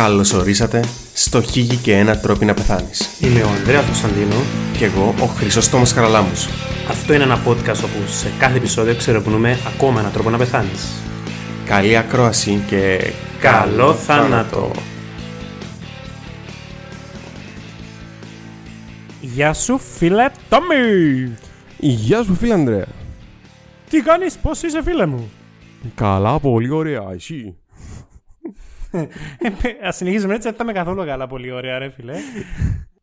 Καλώς ορίσατε στο Χίγη και ένα τρόπο να πεθάνεις. Είμαι ο Ανδρέας Κωνσταντίνου. Και εγώ ο Χρυσόστομος Χαράλαμπος. Αυτό είναι ένα podcast όπου σε κάθε επεισόδιο ξερευνούμε ακόμα ένα τρόπο να πεθάνεις. Καλή ακρόαση και καλό θάνατο! Γεια σου φίλε Τόμι! Γεια σου φίλε Ανδρέα! Τι κάνεις, πώς είσαι φίλε μου? Καλά, πολύ ωραία, εσύ? Ας συνεχίσουμε έτσι, δεν θα είμαι καθόλου καλά πολύ ωραία ρε φίλε.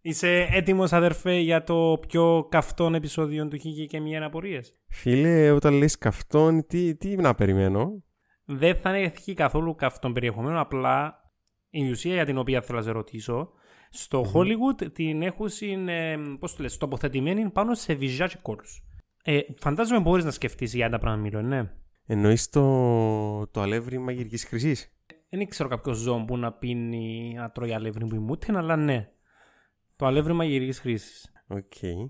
Είσαι έτοιμος αδερφέ για το πιο καυτόν επεισόδιο του Χίγη και μια αναπορίες? Φίλε, όταν λες καυτόν, τι να περιμένω? Δεν θα έχει καθόλου καυτόν περιεχομένο, απλά η ουσία για την οποία θέλω να σε ρωτήσω. Στο Hollywood την έχουν τοποθετημένη πάνω σε βυζιά και κόλους. Φαντάζομαι μπορείς να σκεφτείς για τα πράγματα μιλώ, ναι. Εννοείς το αλεύρι μαγειρικής χρυσής? Δεν ξέρω κάποιο ζώο που να πίνει, να τρώει αλεύρι που ημούτεν, αλλά ναι. Το αλεύρι μαγειρικής χρυσής. Οκ. Okay.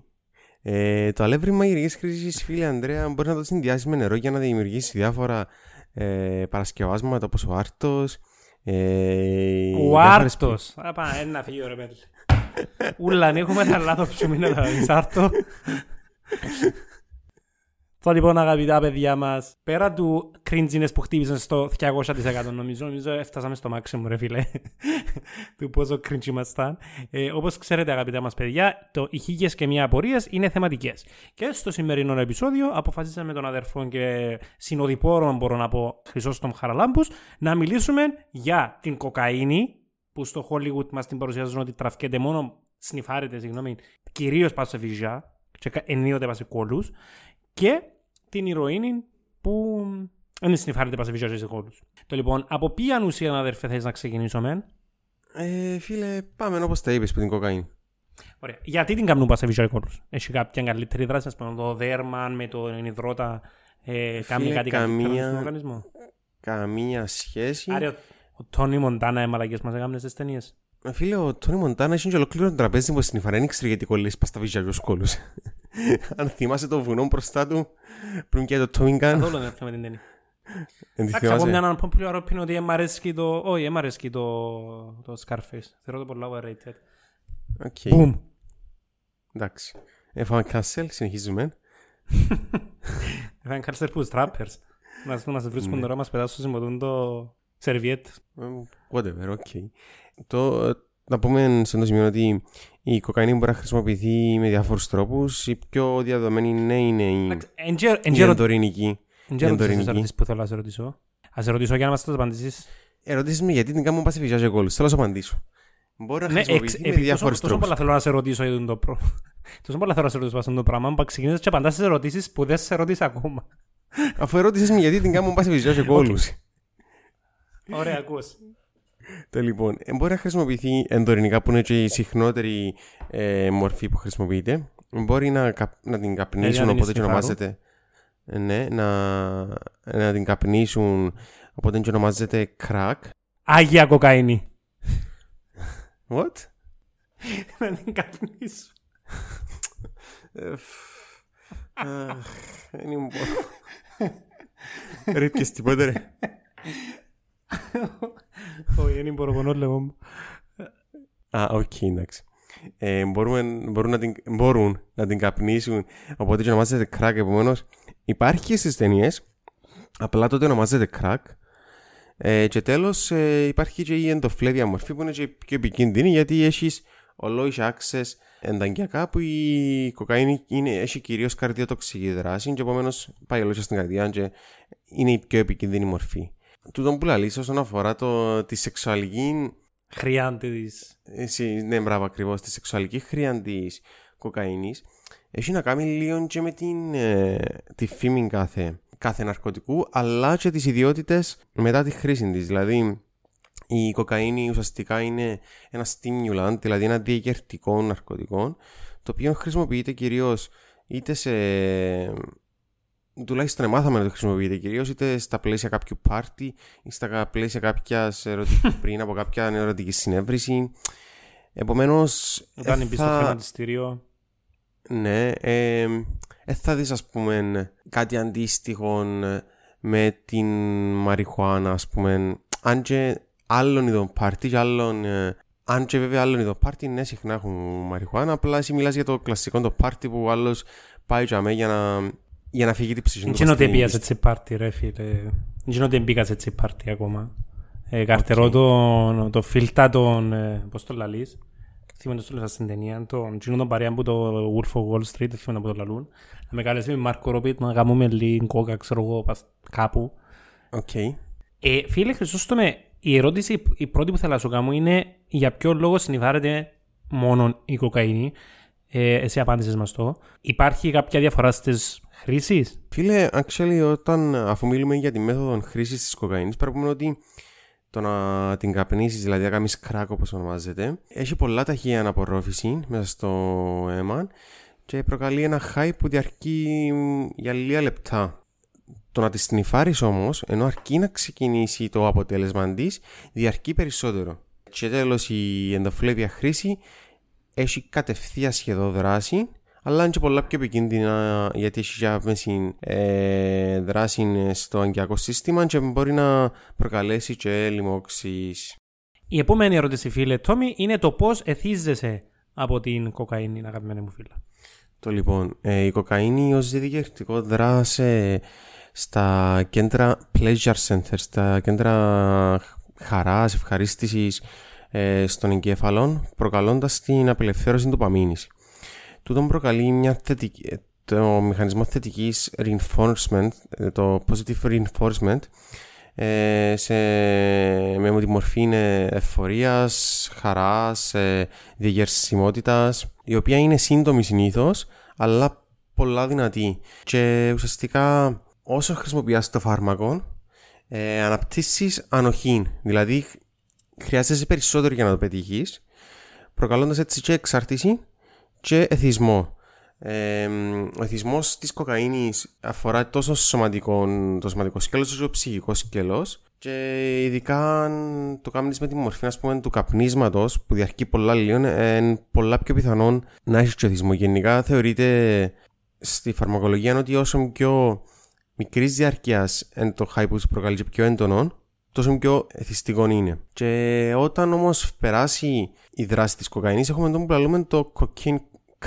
Το αλεύρι μαγειρικής χρυσής, φίλε Ανδρέα, μπορείς να το συνδυάσεις με νερό για να δημιουργήσεις διάφορα παρασκευάσματα όπως ο άρτος. Ο άρτος. Πάμε ένα φύγιο ρε πέλη. Ούλαν έχουμε ένα λάθος ψωμί να δεις άρτο. Τώρα λοιπόν αγαπητά παιδιά μας, πέρα του κρίντζινες που χτύπησαν στο 200% νομίζω έφτασαμε στο maximum ρε φίλε του πόσο κρίντζ ήμασταν. Όπως ξέρετε αγαπητά μας παιδιά, το Χίγες και μια απορίες είναι θεματικές. Και στο σημερινό επεισόδιο αποφασίσαμε με τον αδερφό και συνοδοιπόρο μπορώ να πω Χρυσόστομο Χαραλάμπους να μιλήσουμε για την κοκαίνη που στο Hollywood μας την παρουσιάζουν ότι τραφκέται μόνο, σνιφάρεται συγγνώμη, κυρίως πάνω σε βυζιά και ενίοτε πάνω σε κόλους. Και την ηρωίνη που δεν συνειφάρεται πάσα βυζιά σε κόλους. Το λοιπόν, από ποιαν ουσίαν αδερφέ θες να ξεκινήσουμε? Φίλε, πάμε όπως τα είπες που την κοκαίνη. Ωραία. Γιατί την καμνούν πάσα βυζιά σε κόλους? Έχει κάποια καλύτερη δράση, ας πούμε, το δέρμα με τον υδρότα, κάνει κάτι καλύτερο στον οργανισμό? Καμία σχέση. Άρα, ο Τόνι Μοντάνα, μαλακές μας έκαναν στις ταινίες. Φίλε, ο Τόνι Μοντάνα έχει ολοκλήρωνο τραπέζι που στην Ιφαρένη ξέρει γιατί κολλήσει πας τα βυζιά στους κόλους. Αν θυμάσαι το βουνό μπροστά του, πριν και το Τόμιγκαν. Καθόλου δεν θυμάμαι την ταινία. Εντάξει, από μια αναπόμπληρο αρρωπίνω ότι μ' αρέσει το... Όχι, μ' αρέσει το Scarface. Θεωρώ το πολλά overrated. Οκ. Μπουμ. Εντάξει. Έφαμε κάσελ, συνεχίζουμε. Έφαμε κάσελ που τους τράπερς. Να σε βρίσκουν τώρα, μας πετάσουν, συμβοτούν το σερβιέτ. Whatever, οκ. Να πούμε σε αυτό σημείο ότι η κοκαίνη μπορεί να χρησιμοποιηθεί με διάφορους τρόπους. Η πιο διαδεδομένη είναι η ενδορυνική. Ενδορυνική. Που θέλω να σε ρωτήσω. Ας σε ρωτήσω για να μας το απαντήσεις. Ερωτήσεις με γιατί την κάνουμε πάση φυσιά σε κόλλους. Θέλω να σε απαντήσω. Μπορεί να χρησιμοποιηθεί με διάφορους τρόπους. Τόσο πολλά θέλω να σε ρωτήσω για το πράγμα. Τόσο πολλά θέλω να σε ρωτήσω για το πράγμα. Αν ξεκινήσεις και απαντάς σε ερωτήσεις που δεν σε ρωτήσεις ακόμα. Αφού ερώτησες με γιατί την κάνουμε πάση φυσιά σε κόλλους. Ωραία, ακούς. Λοιπόν, μπορεί να χρησιμοποιηθεί ενδορυνικά που είναι και η συχνότερη μορφή που χρησιμοποιείται. Μπορεί να την καπνίσουν, οπότε και ονομάζεται. Ναι, να την καπνίσουν, οπότε και ονομάζεται crack. Άγια κοκαίνη. What? Να την καπνίσουν. Δεν ήμουν πολύ. Ρίχτες τίποτε ρε. Όχι, είναι μποροπονό λεγόμενο. Α, οκ, εντάξει. Μπορούν να την καπνίσουν, οπότε και ονομάζεται κράκ. Επομένως, υπάρχει και στις ταινίες, απλά τότε ονομάζεται κράκ. Και τέλος, υπάρχει και η ενδοφλέβια μορφή που είναι και πιο επικίνδυνη, γιατί έχεις ολόις άξες ενταγκιακά που η κοκαίνη έχει κυρίως καρδιοτοξική δράση και επομένως πάει ολόις στην καρδιά και είναι η πιο επικίνδυνη μορφή. Τούτον που λαλείς όσον αφορά τη σεξουαλική χρειά της. Ναι, μπράβο, ακριβώς. Τη σεξουαλική χρειά της κοκαίνης έχει να κάνει λίγο και με τη φήμη κάθε ναρκωτικού, αλλά και τις ιδιότητες μετά τη χρήση της. Δηλαδή, η κοκαίνη ουσιαστικά είναι ένα stimulant, δηλαδή ένα διεκερτικό ναρκωτικό, το οποίο χρησιμοποιείται κυρίως είτε σε... Τουλάχιστον μάθαμε να το χρησιμοποιείτε κυρίως είτε στα πλαίσια κάποιου πάρτι ή στα πλαίσια κάποιας πριν από κάποια ερωτική συνέβρεση. Επομένως. Όταν μπει στο χρηματιστήριο. Ναι. Θα δεις, ας πούμε, κάτι αντίστοιχο με την μαριχουάνα, ας πούμε. Αν και άλλων ειδών πάρτι και άλλων... Αν και βέβαια άλλων ειδών πάρτι, ναι, συχνά έχουν μαριχουάνα, απλά εσύ μιλάς για το κλασικό το πάρτι που άλλος πάει και αμέ για να φύγει την ψυχή του. Δεν ότι πήγες έτσι πάρτι ρε φίλε, δεν ότι πήγες έτσι πάρτι ακόμα. Καρτερώ το φίλτα των, πώς το λαλείς, θυμάμαι το λες στην ταινία, τον παρέα που το Wolf of Wall Street, θυμάμαι που το λαλούν. Να με καλέσει με Μάρκο Ροπίτ, να γαμούμε λίγο κόκα, ξέρω εγώ, κάπου. Φίλε Χρυσόστομε, η ερώτηση, η πρώτη που θέλω να κάνω είναι για ποιο λόγο συνηθάρεται μόνο η κοκαίνη. Εσύ απάντησες μας το. Υπάρχει κάποια διαφορά στις χρήσεις? Φίλε, actually, αφού μιλούμε για τη μέθοδο χρήσης της κοκαίνης, πρέπει να πούμε ότι το να την καπνίσεις, δηλαδή να κάνεις crack όπως ονομάζεται, έχει πολλά ταχεία αναπορρόφηση μέσα στο αίμα και προκαλεί ένα high που διαρκεί για λίγα λεπτά. Το να τη σνιφάρεις όμως, ενώ αρκεί να ξεκινήσει το αποτέλεσμα της, διαρκεί περισσότερο. Και τέλος, η ενδοφλέβια χρήση έχει κατευθείαν σχεδόν δράση, αλλά είναι και πολλά πιο επικίνδυνα γιατί έχει άμεση δράση στο αγκιακό σύστημα και μπορεί να προκαλέσει και λοιμώξεις. Η επόμενη ερώτηση, φίλε Τόμι, είναι το πώς εθίζεσαι από την κοκαίνη, αγαπημένη μου φίλα. Το λοιπόν, η κοκαίνη ως διδικευτικό δράσε στα κέντρα pleasure centers, στα κέντρα χαράς, ευχαρίστησης στον εγκέφαλο, προκαλώντας την απελευθέρωση ντοπαμίνης. Τούτον προκαλεί το μηχανισμό θετικής reinforcement, το positive reinforcement, με τη μορφή είναι ευφορίας, χαράς, διεγερσιμότητας, η οποία είναι σύντομη συνήθως, αλλά πολλά δυνατή. Και ουσιαστικά όσο χρησιμοποιάς το φάρμακο, αναπτύσσεις ανοχή, δηλαδή χρειάζεσαι περισσότερο για να το πετύχεις, προκαλώντας έτσι και εξάρτηση και εθισμό. Ο εθισμός της κοκαίνης αφορά τόσο το σωματικό σκέλος όσο το ψυχικό σκέλος, και ειδικά αν το κάνεις με τη μορφή, ας πούμε, του καπνίσματος που διαρκεί πολλά λίον, πολλά πιο πιθανόν να έχεις και εθισμό. Γενικά θεωρείται στη φαρμακολογία ότι όσο πιο μικρής διάρκειας το high που σου προκαλεί και πιο έντονο, τόσο πιο εθιστικό είναι. Και όταν όμως περάσει η δράση της κοκαίνης, έχουμε τον που λαλούμε το cocaine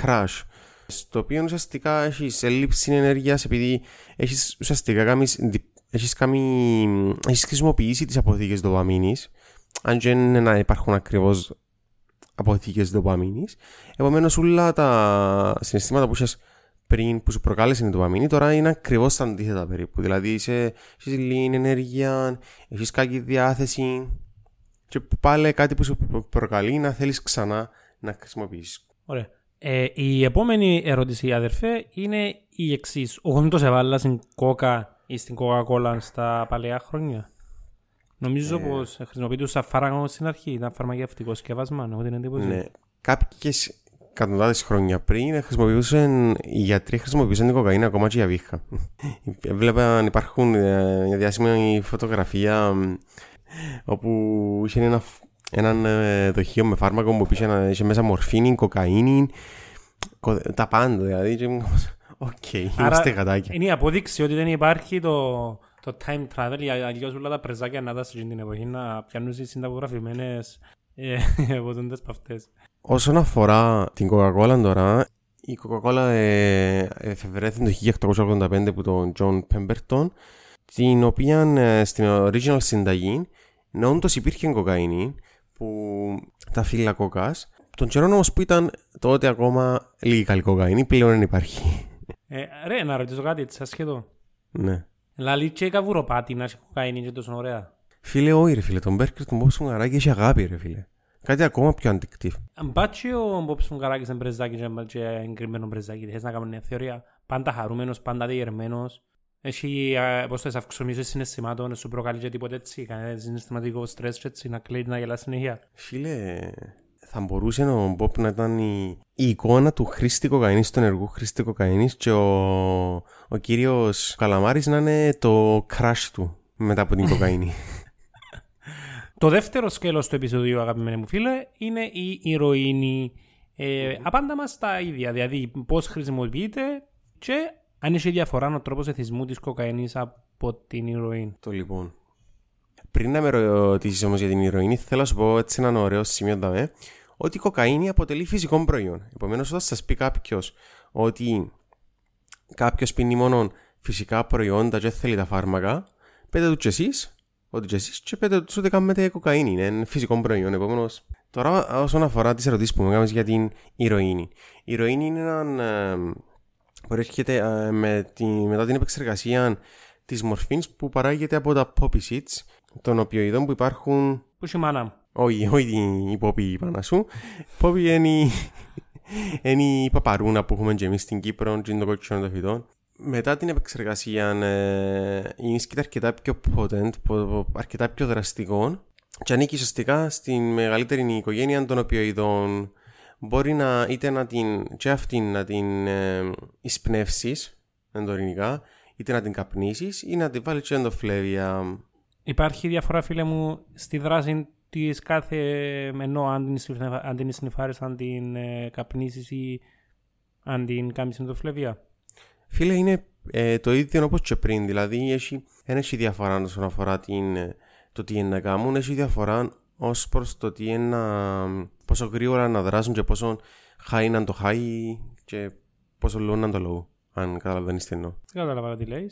crash, στο οποίο ουσιαστικά έχεις έλλειψη ενέργειας επειδή έχεις ουσιαστικά έχεις χρησιμοποιήσει τις αποθήκες ντοπαμίνης, αν και δεν υπάρχουν ακριβώς αποθήκες ντοπαμίνης. Επομένως όλα τα συναισθήματα που έχεις πριν που σου προκάλεσε η ντοπαμίνη, τώρα είναι ακριβώς τα αντίθετα περίπου. Δηλαδή έχεις λίγη ενέργεια, έχεις κακή διάθεση και πάλι κάτι που σου προκαλεί να θέλεις ξανά να χρησιμοποιήσεις. Ωραία. Η επόμενη ερώτηση, αδερφέ, είναι η εξής. Ο γονιτός έβαλα στην κόκα ή στην Coca-Cola στα παλαιά χρόνια. Νομίζω πως χρησιμοποιείται σαν φάρμακο στην αρχή, ήταν φαρμακευτικό σκευασμό, έχω την εντύπωση. Ναι, κάποιες εκατοντάδες χρόνια πριν οι γιατροί χρησιμοποιούσαν την κοκαίνη ακόμα και για βήχα. Βλέπαν, υπάρχουν μια διάσημη φωτογραφία όπου είχε έναν δοχείο με φάρμακο που είχε μέσα μορφίνη, κοκαίνη, τα πάντα δηλαδή. Είμαστε γατάκια. Είναι η απόδειξη ότι δεν υπάρχει το time travel, αλλιώς όλα τα πρεζάκια να τα στην εποχή να πιάνουν οι συνταγογραφημένες βοτούντες παυτές. Όσον αφορά την Coca-Cola τώρα, η Coca-Cola εφευρέθηκε το 1885 από τον John Pemberton, την οποία στην original συνταγή να όντως υπήρχε κοκαίνη που τα φύλλα κόκας. Τον καιρόν όμως που ήταν τότε ακόμα λίγη καλή κοκαίνη, πλέον δεν υπάρχει. Ρε, να ρωτήσω κάτι, έτσι ασχετό. Ναι. Λαλή και καβουροπάτη να έχει κοκαίνη και τόσο ωραία. Φίλε, όχι ρε φίλε, τον Μπέρκερ τον Μπόψου Μουγαράκη έχει αγάπη ρε φίλε. Κάτι ακόμα πιο αντικτήφ. Αν πάτσει ο Μπόψου Μουγαράκης εν πρεζάκι και εγκριμμένο πρεζάκι, θες να κάνουμε μια θεωρία, πάντα χαρούμενος, πάντα διερμένος. Έχει αυξομίωση συναισθημάτων, σου προκαλεί και τίποτε έτσι, κανένα συναισθηματικό στρες και έτσι, να κλαίει, να γελά συνέχεια. Φίλε, θα μπορούσε ο Μπόπ να ήταν η εικόνα του χρήστη κοκαίνης, του ενεργού χρήστη κοκαίνης, και ο κύριος Καλαμάρης να είναι το crash του μετά από την κοκαίνη. Το δεύτερο σκέλος του επεισοδίου, αγαπημένοι μου φίλε, είναι η ηρωίνη. Απάντα μας τα ίδια, δηλαδή πώς χρησιμοποιείται και αν έχει διαφορά ο τρόπος εθισμού της κοκαίνης από την ηρωίνη. Το λοιπόν. Πριν να με ρωτήσεις όμως για την ηρωίνη, θέλω να σου πω έτσι έναν ωραίο σημείο δαμέ, ότι η κοκαίνη αποτελεί φυσικό προϊόν. Επομένως, όταν σας πει κάποιος ότι κάποιος πίνει μόνο φυσικά προϊόντα και θέλει τα φάρμακα, πέτε του κι εσείς, ότι κι εσείς, και πέτε του ότι κάνετε κοκαίνη. Είναι φυσικό προϊόν. Επομένως, τώρα όσον αφορά τις ερωτήσεις που μου κάνεις για την ηρωίνη. Η ηρωίνη είναι έναν προέρχεται μετά την επεξεργασία της μορφήνης που παράγεται από τα poppy seeds των οπιοειδών που υπάρχουν. Πού είσαι η μάνα μου? Όχι, η poppy η μάνα σου. Poppy είναι η παπαρούνα που έχουμε και εμείς στην Κύπρο, και είναι το κόκκινο των φυτών. Μετά την επεξεργασία είναι αρκετά πιο potent, αρκετά πιο δραστικό, και ανήκει ουσιαστικά στην μεγαλύτερη οικογένεια των οπιοειδών. Μπορεί να, είτε να την, και αυτήν να την εισπνεύσεις εντορινικά, είτε να την καπνίσεις ή να την βάλεις και εντοφλέβια. Υπάρχει διαφορά, φίλε μου, στη δράση της κάθε μενό, αν την εισνυφάρεις, αν την καπνίσεις ή αν την κάνεις εντοφλέβια? Φίλε, είναι το ίδιο όπως και πριν, δηλαδή δεν έχει διαφορά όσον αφορά το τι είναι να κάνουν, έχει διαφορά ως προς το τι είναι πόσο γρήγορα να δράσουν και πόσο high να το high και πόσο low να το low, αν καταλαβαίνεις τι εννοώ. Καταλαβαίνω τι λέει.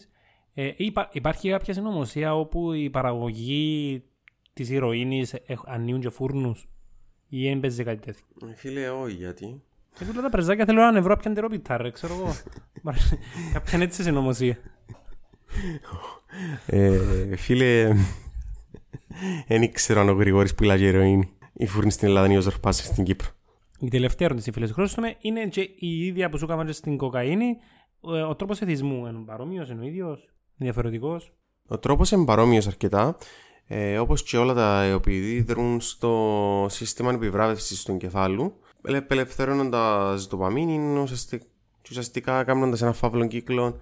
Υπάρχει κάποια συνωμοσία όπου η παραγωγή της ηρωίνης ανοίγουν και φούρνους ή δεν παίζει κάτι τέτοιο? Φίλε, όχι, γιατί. Γιατί όλα τα πρεζάκια θέλω έναν ευρώ πιάντε ροπιτάρ, ξέρω εγώ. Κάποια είναι έτσι συνωμοσία. Φίλε, δεν ξέρω αν ο Γρηγόρης πουλά για ηρωίνη. Η φούρνη στην Ελλάδα είναι ο Ζορπάς στην Κύπρο. Η τελευταία ερώτηση, φίλε Χρυσόστομε, είναι και η ίδια που σου έκανα στην κοκαίνη. Ο τρόπος εθισμού είναι παρόμοιος, είναι ο ίδιος, διαφορετικός? Ο τρόπος είναι παρόμοιος αρκετά, όπως και όλα τα οπιοειδή δρούν στο σύστημα επιβράβευσης του εγκεφάλου, απελευθερώνοντας ντοπαμίνη, ουσιαστικά κάνοντας ένα φαύλο κύκλο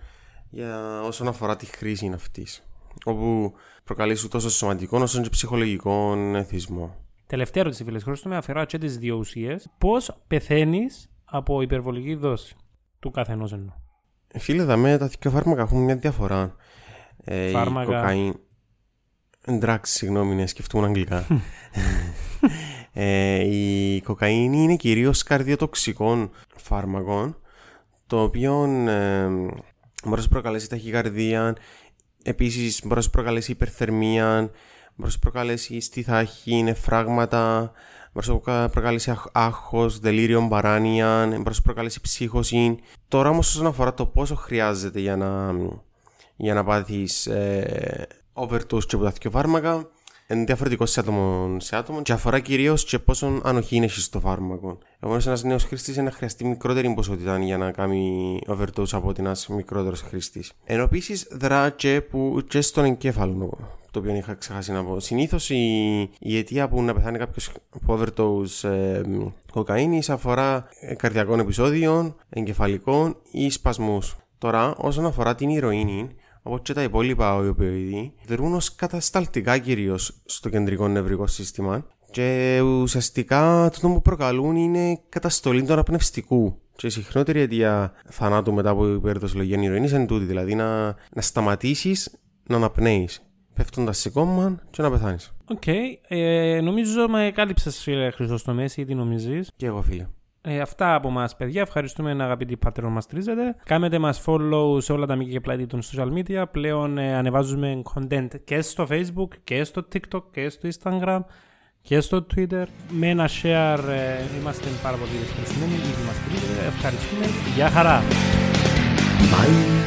όσον αφορά τη χρήση αυτής, όπου προκαλεί τόσο σωματικό όσο και ψυχολογικό εθισμό. Τελευταία ερώτηση, φίλε Χρυσόστομε, αφορά και τις δύο ουσίες. Πώς πεθαίνεις από υπερβολική δόση του καθενός εννοώ? Φίλε, τα δύο φάρμακα έχουν μια διαφορά. Φάρμακα. Συγγνώμη, να σκεφτούν αγγλικά. Η κοκαίνη είναι κυρίως καρδιοτοξικών φάρμακων, το οποίο μπορεί να προκαλέσει ταχυκαρδία, επίσης μπορεί να προκαλέσει υπερθερμία, μπορεί να προκαλέσει στιθάχη, νεφράγματα, μπορεί να προκαλέσει άγχος, delirium, παράνοια, μπορεί να προκαλέσει ψύχωση. Τώρα όμως όσον αφορά το πόσο χρειάζεται για να πάθεις overdose και από τα δύο φάρμακα, είναι διαφορετικό σε άτομο και αφορά κυρίως και πόσο ανοχή είναι στο φάρμακο. Επομένως, ένας νέος χρήστης είναι να χρειαστεί μικρότερη ποσότητα για να κάνει overdose από ότι ένας μικρότερος χρήστης. Ενώ επίσης δρά και στον εγκέφαλο, το οποίο είχα ξεχάσει να πω. Συνήθως η αιτία που να πεθάνει κάποιος από overdose κοκαίνης αφορά καρδιακών επεισόδιων, εγκεφαλικών ή σπασμούς. Τώρα, όσον αφορά την ηρωίνη, όπως και τα υπόλοιπα οπιοειδή, δρούν ως κατασταλτικά κυρίως στο κεντρικό νευρικό σύστημα και ουσιαστικά το που προκαλούν είναι καταστολή του αναπνευστικού. Και η συχνότερη αιτία θανάτου μετά από υπερδοσολογία ηρωίνης είναι τούτη, δηλαδή να σταματήσεις να αναπνέεις, πέφτοντας σε κόμμα και να πεθάνεις. Οκ. Νομίζω με κάλυψες, φίλε Χρυσόστομε, ή τι νομίζεις? Και εγώ, φίλε. Αυτά από μας, παιδιά. Ευχαριστούμε, αγαπητοί πατρών, μας στηρίζετε. Κάμετε μας follow σε όλα τα μήκη και πλάτη των social media. Πλέον ανεβάζουμε content και στο Facebook και στο TikTok και στο Instagram και στο Twitter. Με ένα share είμαστε πάρα πολύ ευχαριστημένοι. Ήδη μας στηρίζετε. Ευχαριστούμε. Γεια χαρά. Bye.